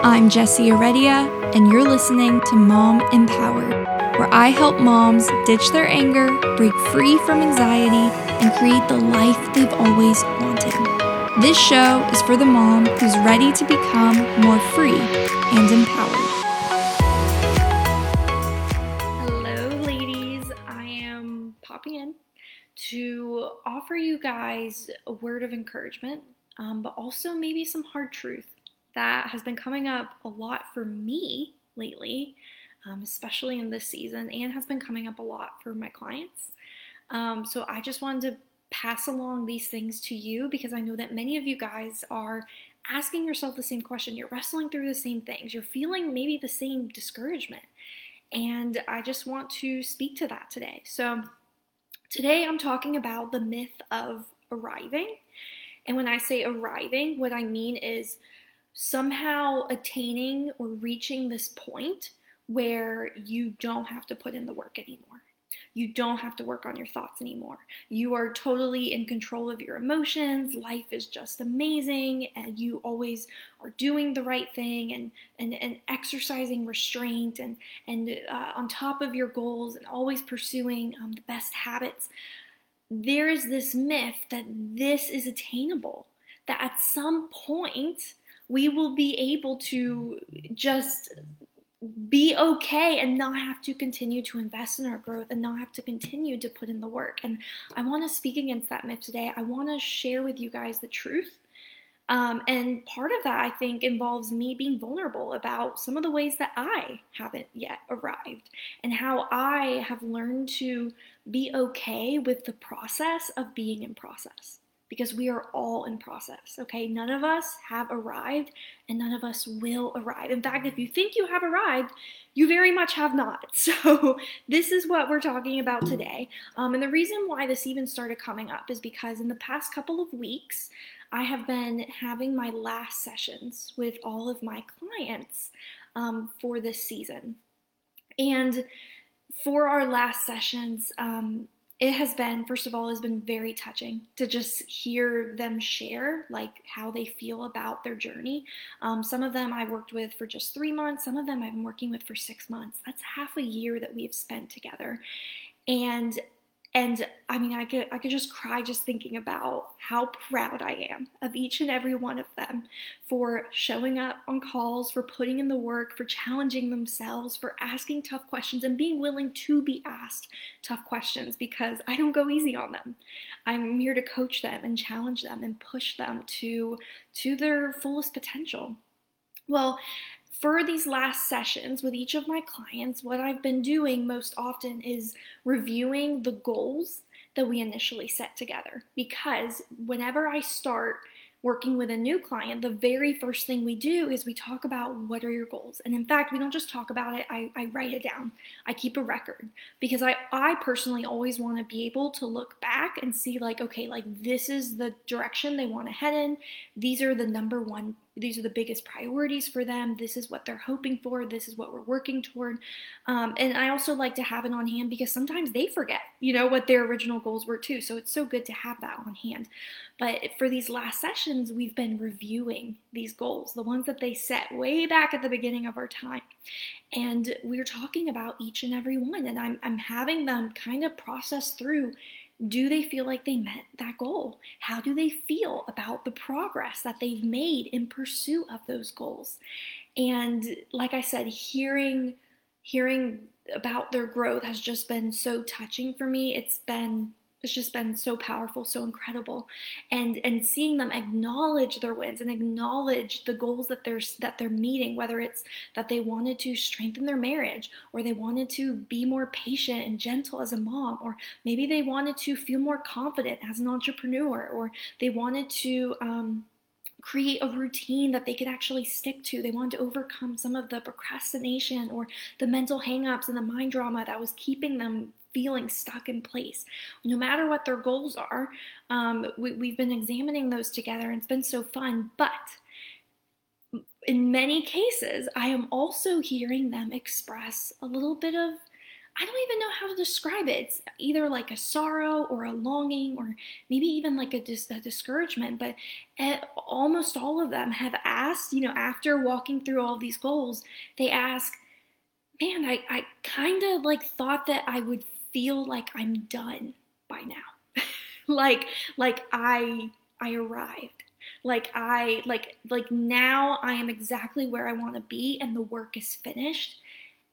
I'm Jessie Aredia, and you're listening to Mom Empowered, where I help moms ditch their anger, break free from anxiety, and create the life they've always wanted. This show is for the mom who's ready to become more free and empowered. Hello, ladies. I am popping in to offer you guys a word of encouragement, but also maybe some hard truth that has been coming up a lot for me lately, especially in this season, and has been coming up a lot for my clients. So I just wanted to pass along these things to you because I know that many of you guys are asking yourself the same question. You're wrestling through the same things. You're feeling maybe the same discouragement. And I just want to speak to that today. So today I'm talking about the myth of arriving. And when I say arriving, what I mean is somehow attaining or reaching this point where you don't have to put in the work anymore. You don't have to work on your thoughts anymore. You are totally in control of your emotions. Life is just amazing, and you always are doing the right thing and exercising restraint and on top of your goals and always pursuing the best habits. There is this myth that this is attainable, that at some point we will be able to just be okay and not have to continue to invest in our growth and not have to continue to put in the work. And I want to speak against that myth today. I want to share with you guys the truth. And part of that, I think, involves me being vulnerable about some of the ways that I haven't yet arrived and how I have learned to be okay with the process of being in process. Because we are all in process, okay? None of us have arrived, and none of us will arrive. In fact, if you think you have arrived, you very much have not. So this is what we're talking about today. And the reason why this even started coming up is because in the past couple of weeks, I have been having my last sessions with all of my clients for this season. And for our last sessions, it has been, first of all, has been very touching to just hear them share like how they feel about their journey. Some of them I worked with for just 3 months. Some of them I've been working with for 6 months. That's half a year that we've spent together. And I mean, I could just cry just thinking about how proud I am of each and every one of them for showing up on calls, for putting in the work, for challenging themselves, for asking tough questions and being willing to be asked tough questions because I don't go easy on them. I'm here to coach them and challenge them and push them to their fullest potential. Well, for these last sessions with each of my clients, what I've been doing most often is reviewing the goals that we initially set together. Because whenever I start working with a new client, the very first thing we do is we talk about what are your goals. And in fact, we don't just talk about it, I write it down. I keep a record because I personally always want to be able to look back and see like, okay, like this is the direction they want to head in. These are the number one, these are the biggest priorities for them. This is what they're hoping for. This is what we're working toward. And I also like to have it on hand because sometimes they forget, you know, what their original goals were too. So it's so good to have that on hand. But for these last sessions, we've been reviewing these goals, the ones that they set way back at the beginning of our time. And we're talking about each and every one. And I'm having them kind of process through, do they feel like they met that goal? How do they feel about the progress that they've made in pursuit of those goals? And like I said, hearing about their growth has just been so touching for me. It's just been so powerful, so incredible, and seeing them acknowledge their wins and acknowledge the goals that they're meeting, whether it's that they wanted to strengthen their marriage, or they wanted to be more patient and gentle as a mom, or maybe they wanted to feel more confident as an entrepreneur, or they wanted to create a routine that they could actually stick to. They wanted to overcome some of the procrastination or the mental hang-ups and the mind drama that was keeping them feeling stuck in place. No matter what their goals are, we've been examining those together and it's been so fun. But in many cases, I am also hearing them express a little bit of, I don't even know how to describe it. It's either like a sorrow or a longing or maybe even like a discouragement. But almost all of them have asked, you know, after walking through all these goals, they ask, man, I kind of like thought that I would feel like I'm done by now. I arrived. Like now I am exactly where I want to be and the work is finished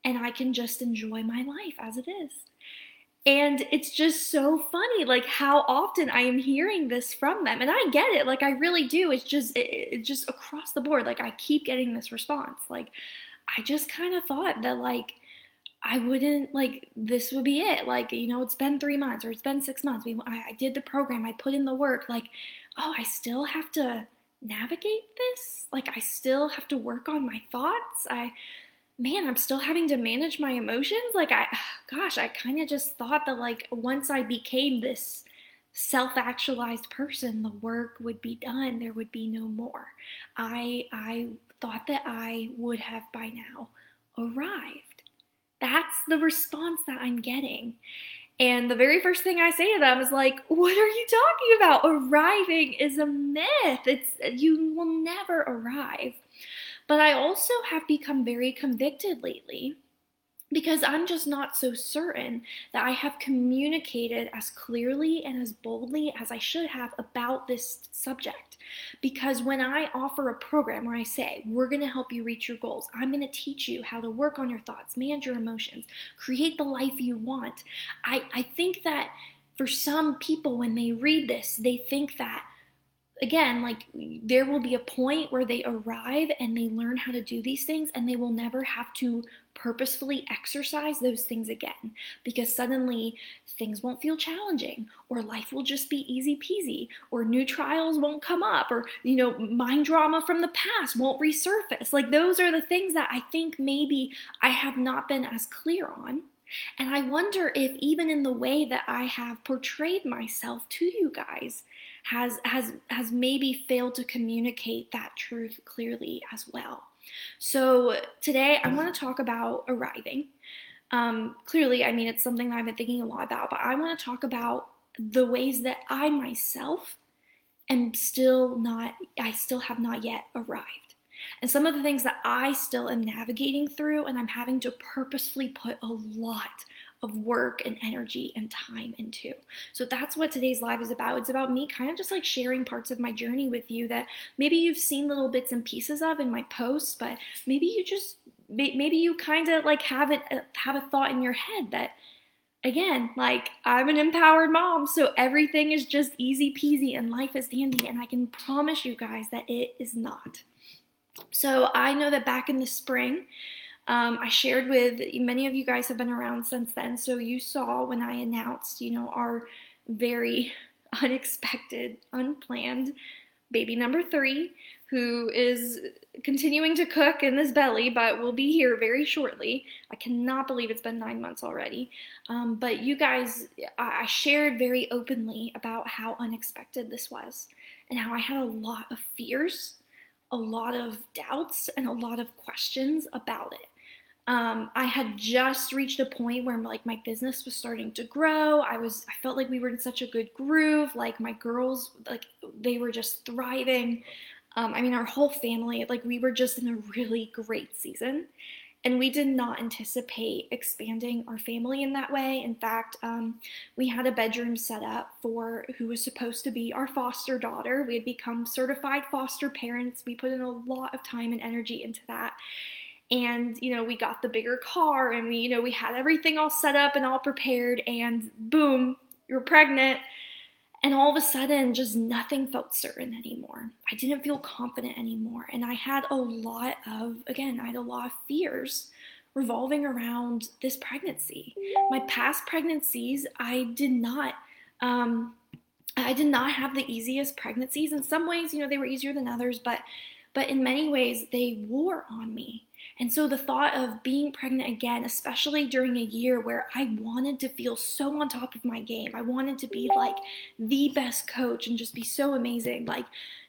and I can just enjoy my life as it is. And it's just so funny, like how often I am hearing this from them. And I get it. Like I really do. It's just across the board. Like I keep getting this response. Like I just kind of thought that like, I wouldn't, like, this would be it. Like, you know, it's been 3 months or it's been 6 months. I did the program. I put in the work. Like, oh, I still have to navigate this? Like, I still have to work on my thoughts? I'm still having to manage my emotions? Like, I kind of just thought that, like, once I became this self-actualized person, the work would be done. There would be no more. I thought that I would have by now arrived. That's the response that I'm getting. And the very first thing I say to them is like, what are you talking about? Arriving is a myth. You will never arrive. But I also have become very convicted lately because I'm just not so certain that I have communicated as clearly and as boldly as I should have about this subject. Because when I offer a program where I say, we're going to help you reach your goals, I'm going to teach you how to work on your thoughts, manage your emotions, create the life you want, I think that for some people, when they read this, they think that, again, like there will be a point where they arrive and they learn how to do these things and they will never have to purposefully exercise those things again because suddenly things won't feel challenging or life will just be easy peasy or new trials won't come up or, you know, mind drama from the past won't resurface. Like those are the things that I think maybe I have not been as clear on. And I wonder if even in the way that I have portrayed myself to you guys has maybe failed to communicate that truth clearly as well. So today I want to talk about arriving. Clearly, I mean, it's something that I've been thinking a lot about, but I want to talk about the ways that I myself I still have not yet arrived. And some of the things that I still am navigating through and I'm having to purposefully put a lot of work and energy and time into. So that's what today's live is about. It's about me kind of just like sharing parts of my journey with you that maybe you've seen little bits and pieces of in my posts, but maybe you kind of like have a thought in your head that, again, like I'm an empowered mom, so everything is just easy peasy and life is dandy, and I can promise you guys that it is not. So I know that back in the spring, I shared with many of you guys have been around since then. So you saw when I announced, you know, our very unexpected, unplanned baby number 3, who is continuing to cook in this belly, but will be here very shortly. I cannot believe it's been 9 months already. But you guys, I shared very openly about how unexpected this was and how I had a lot of fears, a lot of doubts, and a lot of questions about it. I had just reached a point where like my business was starting to grow. I felt like we were in such a good groove. Like my girls, like they were just thriving. I mean, our whole family, like we were just in a really great season, and we did not anticipate expanding our family in that way. In fact, we had a bedroom set up for who was supposed to be our foster daughter. We had become certified foster parents. We put in a lot of time and energy into that. And, you know, we got the bigger car and we, you know, we had everything all set up and all prepared, and boom, you're pregnant. And all of a sudden, just nothing felt certain anymore. I didn't feel confident anymore. And I had a lot of fears revolving around this pregnancy. My past pregnancies, I did not have the easiest pregnancies. In some ways, you know, they were easier than others, but in many ways, they wore on me. And so the thought of being pregnant again, especially during a year where I wanted to feel so on top of my game, I wanted to be like the best coach and just be so amazing. Like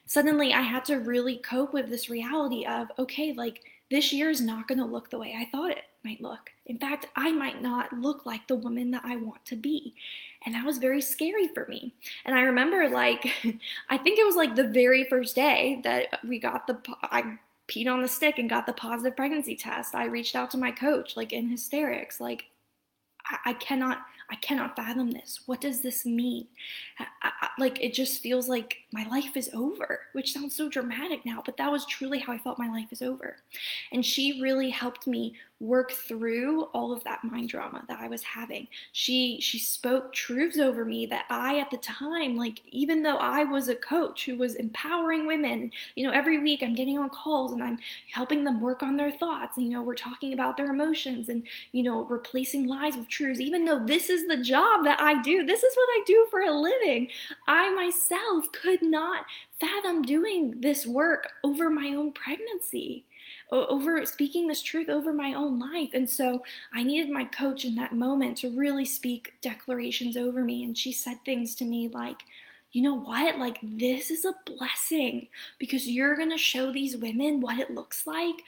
suddenly I had to really cope with this reality of, okay, like this year is not going to look the way I thought it. might look. In fact, I might not look like the woman that I want to be. And that was very scary for me. And I remember, I think it was the very first day that we got I peed on the stick and got the positive pregnancy test. I reached out to my coach, in hysterics, I cannot fathom this. What does this mean? It just feels like my life is over, which sounds so dramatic now, but that was truly how I felt. My life is over. And she really helped me work through all of that mind drama that I was having. She spoke truths over me that I, at the time, even though I was a coach who was empowering women, every week I'm getting on calls and I'm helping them work on their thoughts. We're talking about their emotions and, replacing lies with truths, even though this is the job that I do. This is what I do for a living. I myself could not fathom doing this work over my own pregnancy, over speaking this truth over my own life. And so I needed my coach in that moment to really speak declarations over me. And she said things to me like, you know what? This is a blessing because you're going to show these women what it looks like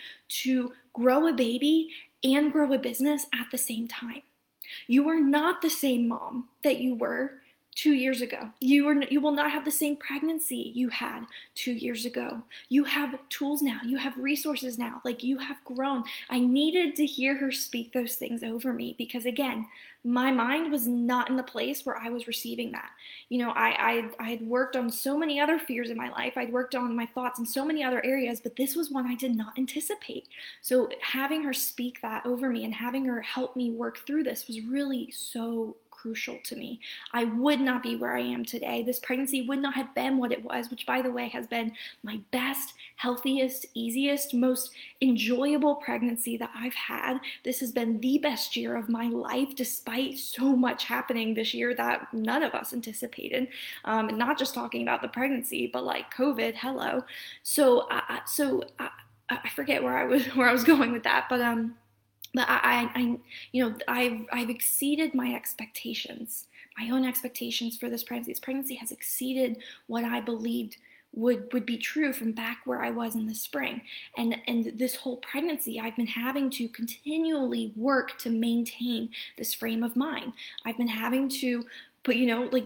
to grow a baby and grow a business at the same time. You are not the same mom that you were 2 years ago. You will not have the same pregnancy you had 2 years ago. You have tools now. You have resources now. You have grown. I needed to hear her speak those things over me because, again, my mind was not in the place where I was receiving that. I had worked on so many other fears in my life. I'd worked on my thoughts in so many other areas, but this was one I did not anticipate. So having her speak that over me and having her help me work through this was really so crucial to me. I would not be where I am today. This pregnancy would not have been what it was, which, by the way, has been my best, healthiest, easiest, most enjoyable pregnancy that I've had. This has been the best year of my life, despite so much happening this year that none of us anticipated. And not just talking about the pregnancy, but COVID, hello. So I forget where I was going with that, but I've exceeded my expectations, my own expectations for this pregnancy. This pregnancy has exceeded what I believed would be true from back where I was in the spring. And this whole pregnancy, I've been having to continually work to maintain this frame of mind. I've been having to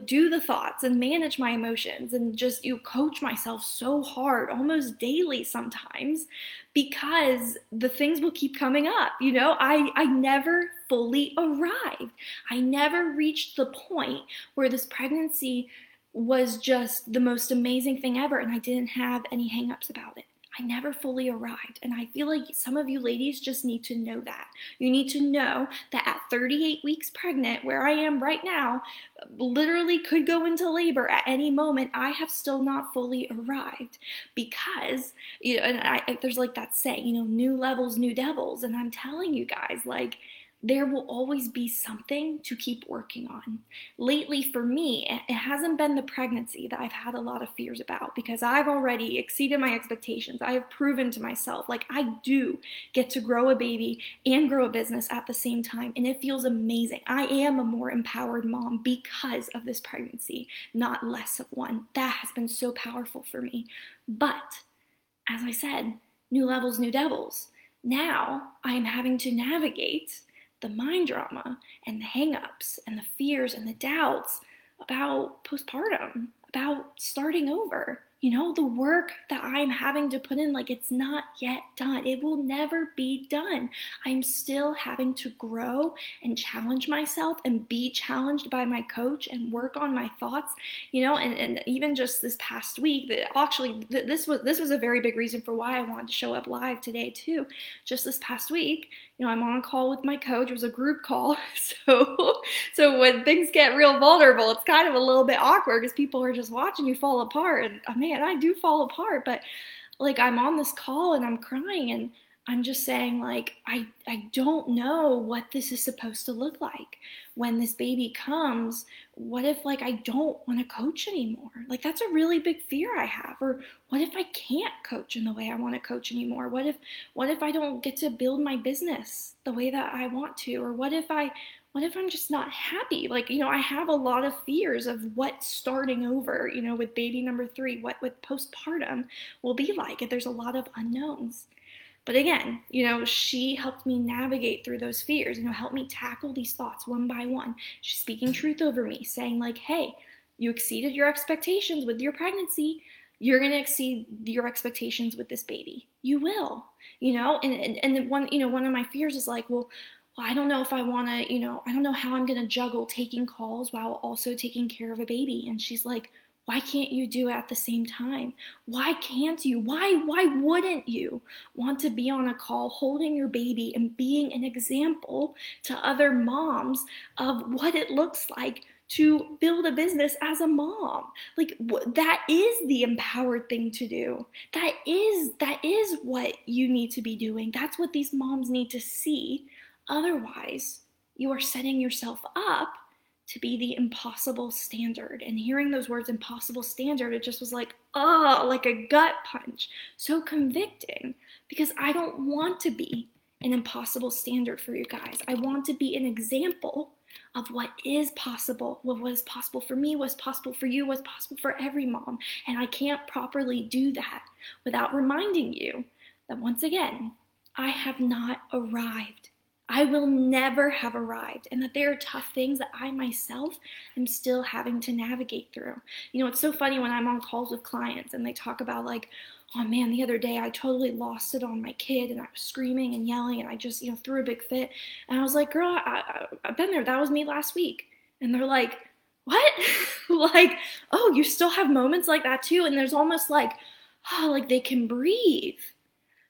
do the thoughts and manage my emotions and just coach myself so hard, almost daily sometimes, because the things will keep coming up. I never fully arrived. I never reached the point where this pregnancy was just the most amazing thing ever and I didn't have any hangups about it. I never fully arrived. And I feel like some of you ladies just need to know that. You need to know that at 38 weeks pregnant, where I am right now, literally could go into labor at any moment. I have still not fully arrived because, there's that saying, new levels, new devils. And I'm telling you guys, there will always be something to keep working on. Lately, for me, it hasn't been the pregnancy that I've had a lot of fears about because I've already exceeded my expectations. I have proven to myself, I do get to grow a baby and grow a business at the same time, and it feels amazing. I am a more empowered mom because of this pregnancy, not less of one. That has been so powerful for me. But, as I said, new levels, new devils. Now, I am having to navigate the mind drama and the hangups and the fears and the doubts about postpartum, about starting over. The work that I'm having to put in, it's not yet done. It will never be done. I'm still having to grow and challenge myself and be challenged by my coach and work on my thoughts, and even just this past week, this was a very big reason for why I wanted to show up live today too. Just this past week, I'm on a call with my coach. It was a group call. So when things get real vulnerable, it's kind of a little bit awkward because people are just watching you fall apart. And I do fall apart, but I'm on this call and I'm crying and I'm just saying I don't know what this is supposed to look like when this baby comes. What if I don't want to coach anymore? That's a really big fear I have. Or what if I can't coach in the way I want to coach anymore? What if I don't get to build my business the way that I want to? Or what if I'm just not happy? I have a lot of fears of what starting over, with baby number 3, what with postpartum will be like. There's a lot of unknowns. But again, she helped me navigate through those fears, helped me tackle these thoughts one by one. She's speaking truth over me, saying like, hey, you exceeded your expectations with your pregnancy. You're going to exceed your expectations with this baby. You will, and one of my fears is like, well, I don't know if I want to, I don't know how I'm going to juggle taking calls while also taking care of a baby. And she's like, why can't you do it at the same time? Why can't you? Why wouldn't you want to be on a call holding your baby and being an example to other moms of what it looks like to build a business as a mom? Like, that is the empowered thing to do. That is what you need to be doing. That's what these moms need to see. Otherwise, you are setting yourself up to be the impossible standard. And hearing those words, impossible standard, it just was like, oh, like a gut punch. So convicting, because I don't want to be an impossible standard for you guys. I want to be an example of what is possible, what is possible for me, what's possible for you, what's possible for every mom. And I can't properly do that without reminding you that, once again, I have not arrived. I will never have arrived, and that there are tough things that I myself am still having to navigate through. It's so funny when I'm on calls with clients and they talk about like, oh man, the other day I totally lost it on my kid and I was screaming and yelling and I just, threw a big fit. And I was like, girl, I've been there. That was me last week. And they're like, what? Like, oh, you still have moments like that too? And there's almost like, oh, like they can breathe.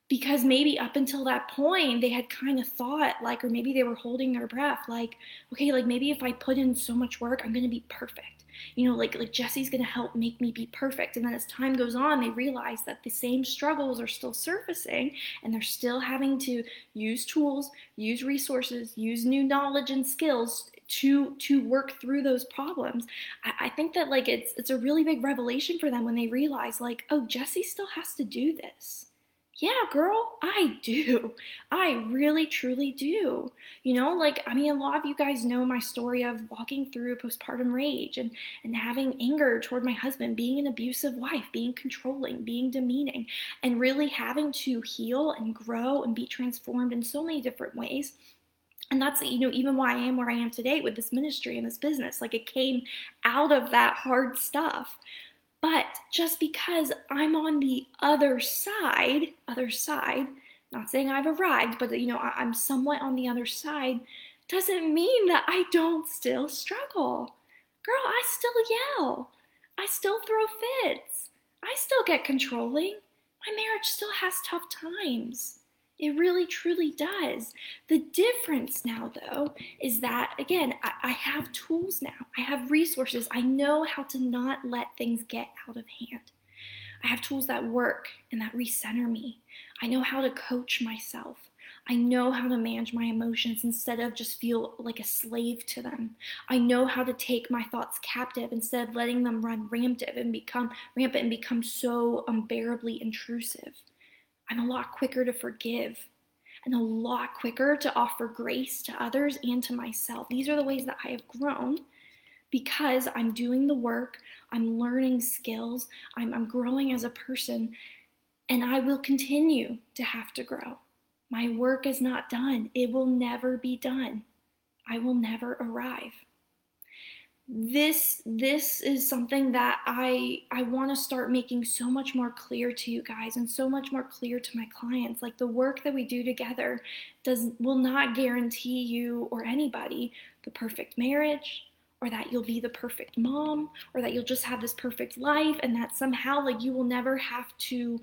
Because maybe up until that point, they had kind of thought like, or maybe they were holding their breath, like, okay, like maybe if I put in so much work, I'm going to be perfect. Like Jessie's going to help make me be perfect. And then as time goes on, they realize that the same struggles are still surfacing and they're still having to use tools, use resources, use new knowledge and skills to work through those problems. I think that like, it's a really big revelation for them when they realize like, oh, Jessie still has to do this. Yeah, girl, I do. I really, truly do. A lot of you guys know my story of walking through postpartum rage and having anger toward my husband, being an abusive wife, being controlling, being demeaning, and really having to heal and grow and be transformed in so many different ways. And that's, even why I am where I am today with this ministry and this business. Like, it came out of that hard stuff. But just because I'm on the other side, not saying I've arrived, but I'm somewhat on the other side, doesn't mean that I don't still struggle. Girl, I still yell. I still throw fits. I still get controlling. My marriage still has tough times. It really, truly does. The difference now, though, is that, again, I have tools now. I have resources. I know how to not let things get out of hand. I have tools that work and that recenter me. I know how to coach myself. I know how to manage my emotions instead of just feel like a slave to them. I know how to take my thoughts captive instead of letting them run rampant and become so unbearably intrusive. I'm a lot quicker to forgive and a lot quicker to offer grace to others and to myself. These are the ways that I have grown because I'm doing the work, I'm learning skills, I'm growing as a person, and I will continue to have to grow. My work is not done. It will never be done. I will never arrive. This is something that I want to start making so much more clear to you guys and so much more clear to my clients. Like, the work that we do together will not guarantee you or anybody the perfect marriage, or that you'll be the perfect mom, or that you'll just have this perfect life, and that somehow like you will never have to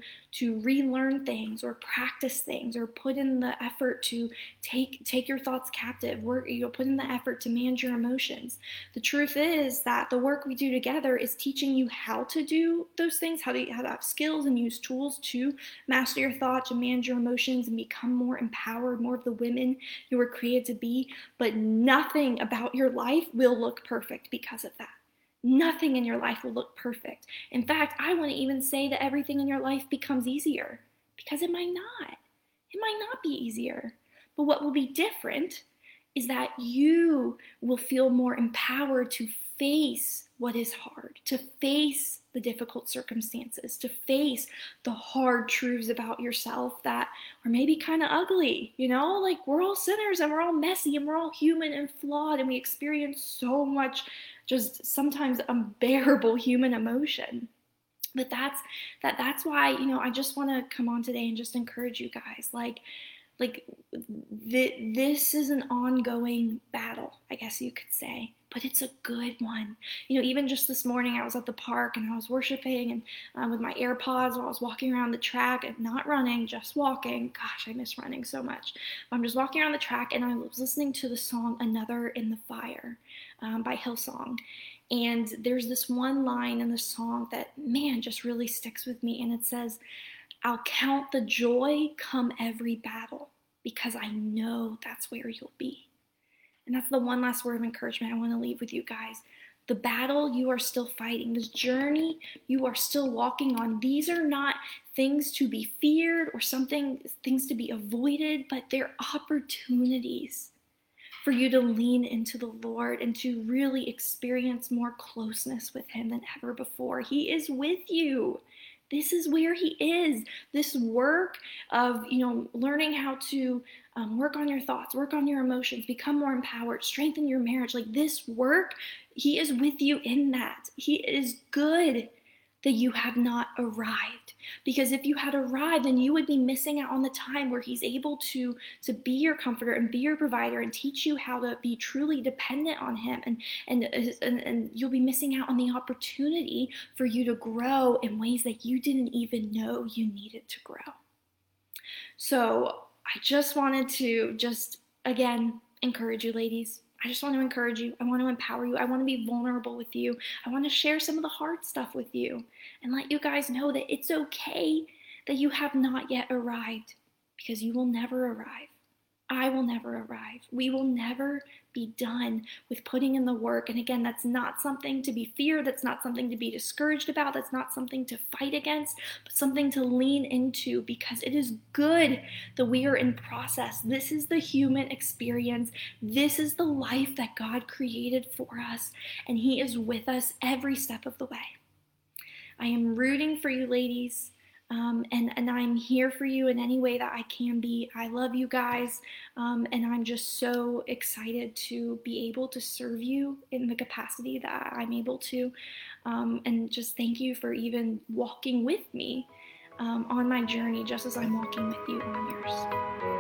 relearn things or practice things or put in the effort to take your thoughts captive, work, put in the effort to manage your emotions. The truth is that the work we do together is teaching you how to do those things, how to have skills and use tools to master your thoughts and manage your emotions and become more empowered, more of the women you were created to be. But nothing about your life will look perfect because of that. Nothing in your life will look perfect. In fact, I want to even say that everything in your life becomes easier, because it might not. It might not be easier. But what will be different is that you will feel more empowered to face what is hard, to face the difficult circumstances, to face the hard truths about yourself that are maybe kind of ugly, you know? Like, we're all sinners and we're all messy and we're all human and flawed, and we experience so much just sometimes unbearable human emotion. But that's why, you know, I just want to come on today and just encourage you guys. This is an ongoing battle, I guess you could say, but it's a good one. You know, even just this morning, I was at the park and I was worshiping, and with my AirPods while I was walking around the track and not running, just walking. Gosh, I miss running so much. I'm just walking around the track, and I was listening to the song Another in the Fire by Hillsong. And there's this one line in the song that, man, just really sticks with me. And it says, "I'll count the joy come every battle, because I know that's where you'll be." And that's the one last word of encouragement I want to leave with you guys. The battle you are still fighting, this journey you are still walking on, these are not things to be feared or things to be avoided, but they're opportunities for you to lean into the Lord and to really experience more closeness with Him than ever before. He is with you. This is where He is. This work of, you know, learning how to work on your thoughts, work on your emotions, become more empowered, strengthen your marriage. Like, this work, He is with you in that. He is good that you have not arrived. Because if you had arrived, then you would be missing out on the time where He's able to be your comforter and be your provider and teach you how to be truly dependent on Him. And you'll be missing out on the opportunity for you to grow in ways that you didn't even know you needed to grow. So I just wanted to again, encourage you, ladies. I just want to encourage you. I want to empower you. I want to be vulnerable with you. I want to share some of the hard stuff with you and let you guys know that it's okay that you have not yet arrived, because you will never arrive. I will never arrive. We will never be done with putting in the work. And again, that's not something to be feared. That's not something to be discouraged about. That's not something to fight against, but something to lean into, because it is good that we are in process. This is the human experience. This is the life that God created for us, and He is with us every step of the way. I am rooting for you, ladies. And I'm here for you in any way that I can be. I love you guys, and I'm just so excited to be able to serve you in the capacity that I'm able to, and just thank you for even walking with me on my journey, just as I'm walking with you on yours.